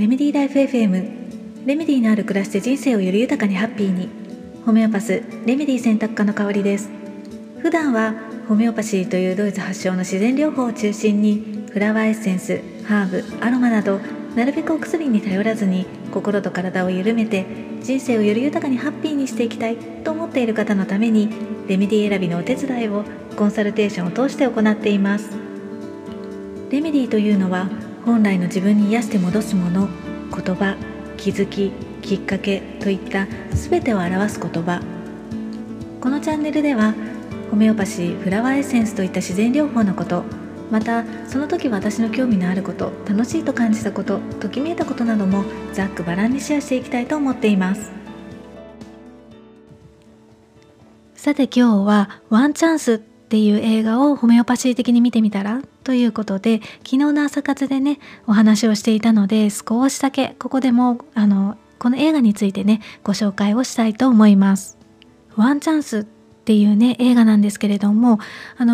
レメディーライフ FM、 レメディーのある暮らしで人生をより豊かにハッピーに。ホメオパスレメディー選択科の香りです。普段はホメオパシーというドイツ発祥の自然療法を中心に、フラワーエッセンス、ハーブ、アロマなど、なるべくお薬に頼らずに心と体を緩めて人生をより豊かにハッピーにしていきたいと思っている方のために、レメディー選びのお手伝いをコンサルテーションを通して行っています。レメディーというのは、本来の自分に癒して戻すもの、言葉、気づき、きっかけといった全てを表す言葉。このチャンネルでは、ホメオパシー、フラワーエッセンスといった自然療法のこと、またその時私の興味のあること、楽しいと感じたこと、ときめいたことなどもざっくばらんにシェアしていきたいと思っています。さて、今日はワンチャンスっていう映画をホメオパシー的に見てみたらということで、昨日の朝活でねお話をしていたので、少しだけここでもこの映画についてねご紹介をしたいと思います。ワンチャンスっていうね映画なんですけれども、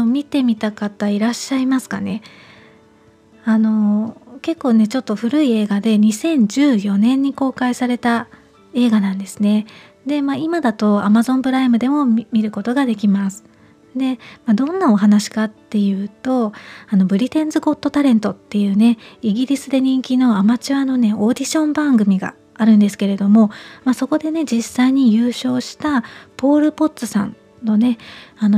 見てみた方いらっしゃいますかね。結構ねちょっと古い映画で、2014年に公開された映画なんですね。で、今だと Amazon プライムでも見ることができます。で、どんなお話かっていうと、ブリテンズ・ゴット・タレントっていうねイギリスで人気のアマチュアのねオーディション番組があるんですけれども、そこでね実際に優勝したポール・ポッツさんのね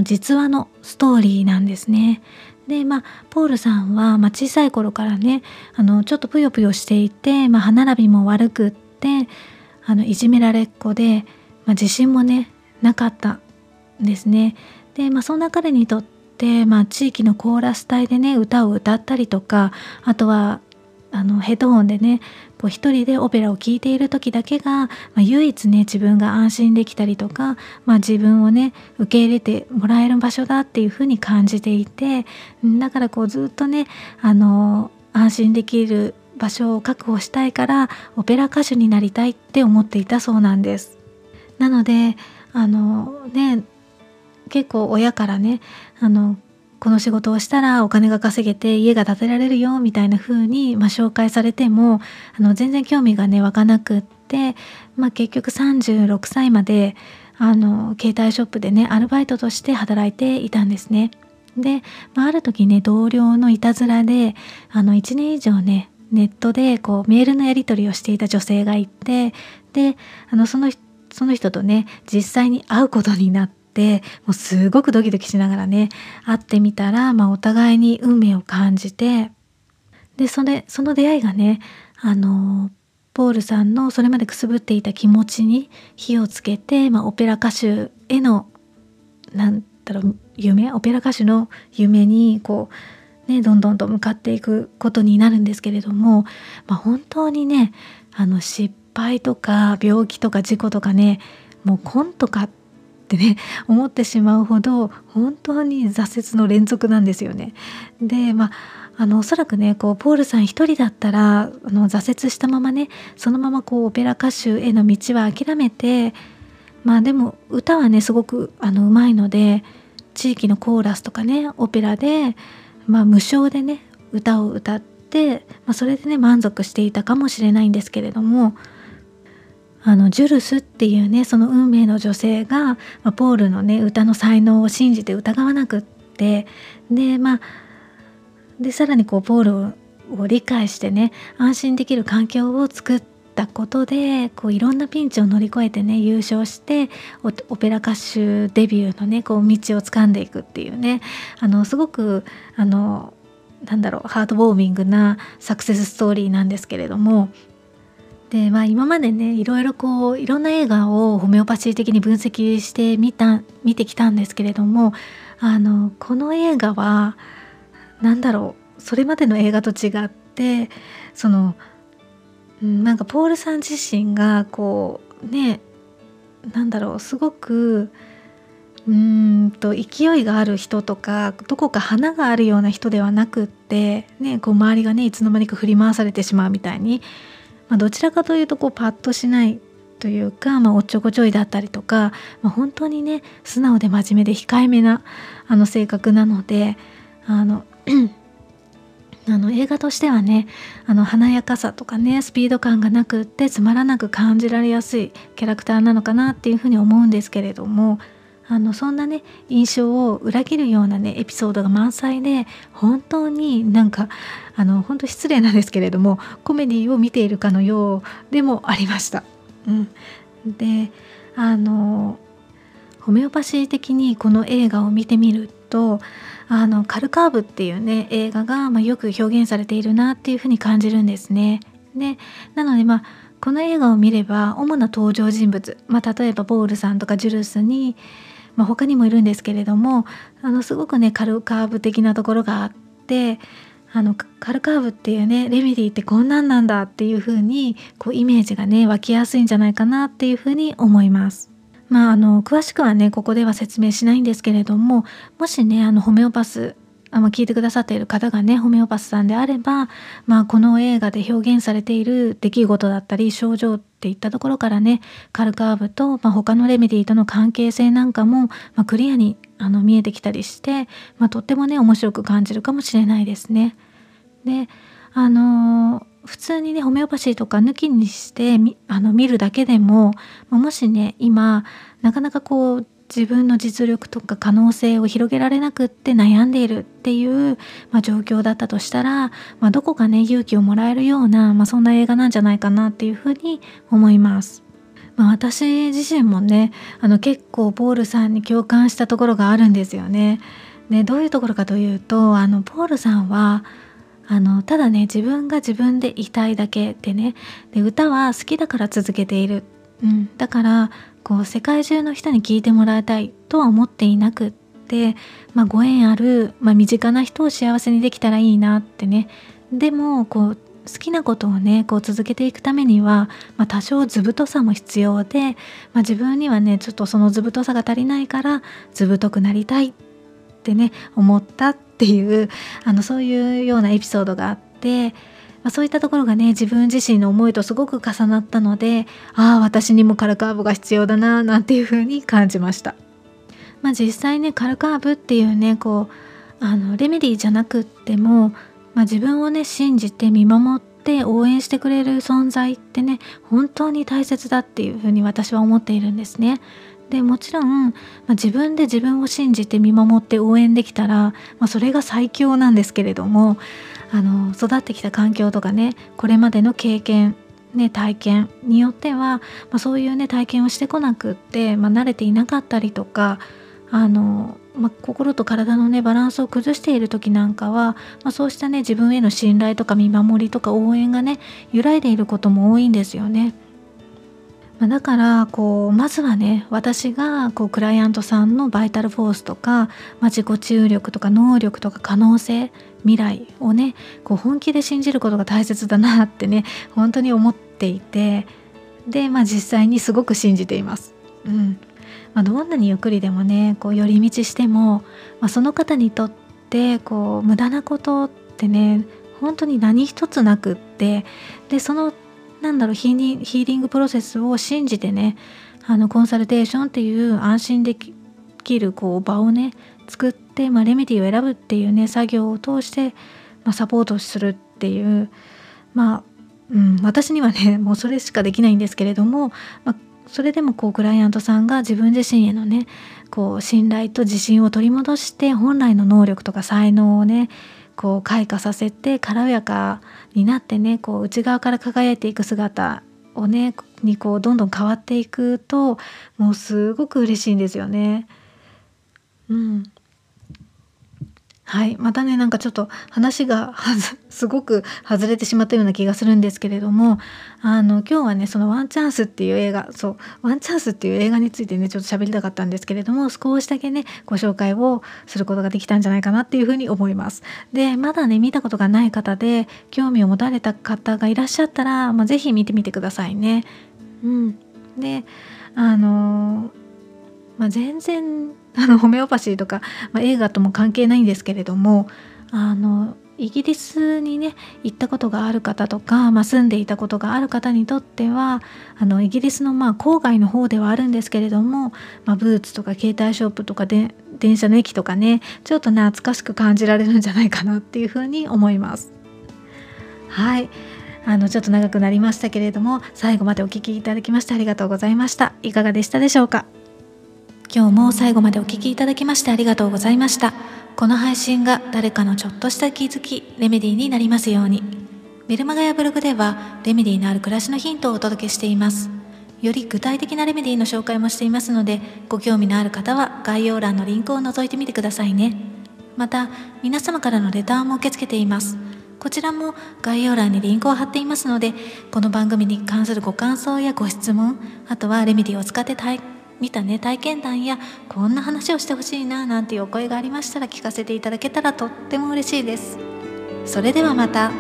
実話のストーリーなんですね。で、ポールさんは、小さい頃からねちょっとぷよぷよしていて、歯並びも悪くっていじめられっ子で、自信もねなかったんですね。で、そんな彼にとって、地域のコーラス隊でね歌を歌ったりとか、あとはヘッドホンでねこう一人でオペラを聴いている時だけが、唯一ね自分が安心できたりとか、自分をね受け入れてもらえる場所だっていうふうに感じていて、だからこうずっとね安心できる場所を確保したいから、オペラ歌手になりたいって思っていたそうなんです。なのでね結構親からねこの仕事をしたらお金が稼げて家が建てられるよみたいな風に紹介されても、全然興味がね湧かなくって、結局36歳まで携帯ショップでねアルバイトとして働いていたんですね。で、ある時ね同僚のいたずらで1年以上ねネットでこうメールのやり取りをしていた女性がいて、でその人とね実際に会うことになって、もうすごくドキドキしながらね会ってみたら、お互いに運命を感じて、でその出会いがねポールさんのそれまでくすぶっていた気持ちに火をつけて、オペラ歌手へのオペラ歌手の夢にこう、どんどんと向かっていくことになるんですけれども、本当にね失敗とか病気とか事故とかね、もうコントかってね思ってしまうほど本当に挫折の連続なんですよね。で、おそらくねこうポールさん一人だったら挫折したままねそのままこうオペラ歌手への道は諦めて、でも歌はねすごくうまいので、地域のコーラスとかねオペラで、無償でね歌を歌って、それでね満足していたかもしれないんですけれども、ジュルスっていうねその運命の女性が、ポールのね歌の才能を信じて疑わなくって、でさらにこうポールを理解してね安心できる環境を作ったことで、こういろんなピンチを乗り越えてね優勝して、オペラ歌手デビューのねこう道をつかんでいくっていうね、すごくハートウォーミングなサクセスストーリーなんですけれども。で、今までねいろんな映画をホメオパシー的に分析して見てきたんですけれども、この映画はそれまでの映画と違って、ポールさん自身がこうねすごく勢いがある人とか、どこか花があるような人ではなくって、こう周りがねいつの間にか振り回されてしまうみたいに。どちらかというとこうパッとしないというか、おっちょこちょいだったりとか、本当にね素直で真面目で控えめな性格なので映画としてはね、華やかさとかねスピード感がなくってつまらなく感じられやすいキャラクターなのかなっていうふうに思うんですけれども、そんなね印象を裏切るようなねエピソードが満載で、本当になんか本当失礼なんですけれどもコメディを見ているかのようでもありました。でホメオパシー的にこの映画を見てみるとカルカーブっていうね映画が、よく表現されているなっていうふうに感じるんですね。でなのでこの映画を見れば主な登場人物、例えばボールさんとかジュルスに、他にもいるんですけれどもすごくねカルカーブ的なところがあって、カルカーブっていうねレメディってこんなんなんだっていう風にイメージがね湧きやすいんじゃないかなっていう風に思います。詳しくはねここでは説明しないんですけれども、もしねホメオパス聞いてくださっている方がねホメオパスさんであれば、この映画で表現されている出来事だったり症状っていったところからねカルカーブと、他のレメディとの関係性なんかも、クリアに見えてきたりして、とってもね面白く感じるかもしれないですね。で普通にねホメオパシーとか抜きにして見るだけでも、もしね今なかなか自分の実力とか可能性を広げられなくって悩んでいるっていう、状況だったとしたら、どこかね勇気をもらえるような、そんな映画なんじゃないかなっていうふうに思います。私自身もね結構ボールさんに共感したところがあるんですよね。でどういうところかというとボールさんはただね自分が自分でいたいだけでね、で歌は好きだから続けている。だから世界中の人に聞いてもらいたいとは思っていなくって、ご縁ある、身近な人を幸せにできたらいいなってね。でも好きなことをね続けていくためには、多少図太さも必要で、自分にはねちょっとその図太さが足りないから図太くなりたいってね思ったっていうそういうようなエピソードがあって。そういったところがね自分自身の思いとすごく重なったので、私にもカルカーブが必要だななんていう風に感じました。実際ねカルカーブっていうねレメディじゃなくっても、自分をね信じて見守って応援してくれる存在ってね本当に大切だっていう風に私は思っているんですね。でもちろん、自分で自分を信じて見守って応援できたら、それが最強なんですけれども、育ってきた環境とかねこれまでの経験、体験によっては、そういうね体験をしてこなくって、慣れていなかったりとか心と体のねバランスを崩している時なんかは、そうしたね自分への信頼とか見守りとか応援がね揺らいでいることも多いんですよね。だからまずはね私がクライアントさんのバイタルフォースとか、自己注力とか能力とか可能性、未来をね本気で信じることが大切だなってね本当に思っていて、で、実際にすごく信じています。どんなにゆっくりでもね寄り道しても、その方にとって無駄なことってね本当に何一つなくって、でそのヒーリングプロセスを信じてねコンサルテーションっていう安心できる場をね作って、レメディを選ぶっていうね作業を通して、サポートするっていう私にはねもうそれしかできないんですけれども、それでもクライアントさんが自分自身へのね信頼と自信を取り戻して、本来の能力とか才能をね開花させて軽やかになってね内側から輝いていく姿をねにどんどん変わっていくと、もうすごく嬉しいんですよね。またねちょっと話がすごく外れてしまったような気がするんですけれども、今日はねその「ワンチャンス」っていう映画についてねちょっと喋りたかったんですけれども、少しだけねご紹介をすることができたんじゃないかなっていうふうに思います。でまだね見たことがない方で興味を持たれた方がいらっしゃったら、是非見てみてくださいね。で全然ホメオパシーとか、映画とも関係ないんですけれども、イギリスにね行ったことがある方とか、住んでいたことがある方にとってはイギリスの郊外の方ではあるんですけれども、ブーツとか携帯ショップとかで電車の駅とかねちょっと懐かしく感じられるんじゃないかなっていうふうに思います。はい、ちょっと長くなりましたけれども、最後までお聞きいただきましてありがとうございました。いかがでしたでしょうか。今日も最後までお聞きいただきましてありがとうございました。この配信が誰かのちょっとした気づき、レメディーになりますように。メルマガやブログではレメディーのある暮らしのヒントをお届けしています。より具体的なレメディーの紹介もしていますので、ご興味のある方は概要欄のリンクを覗いてみてくださいね。また、皆様からのレターも受け付けています。こちらも概要欄にリンクを貼っていますので、この番組に関するご感想やご質問、あとはレメディーを使って見たね、体験談やこんな話をしてほしいななんていうお声がありましたら聞かせていただけたらとっても嬉しいです。それではまた。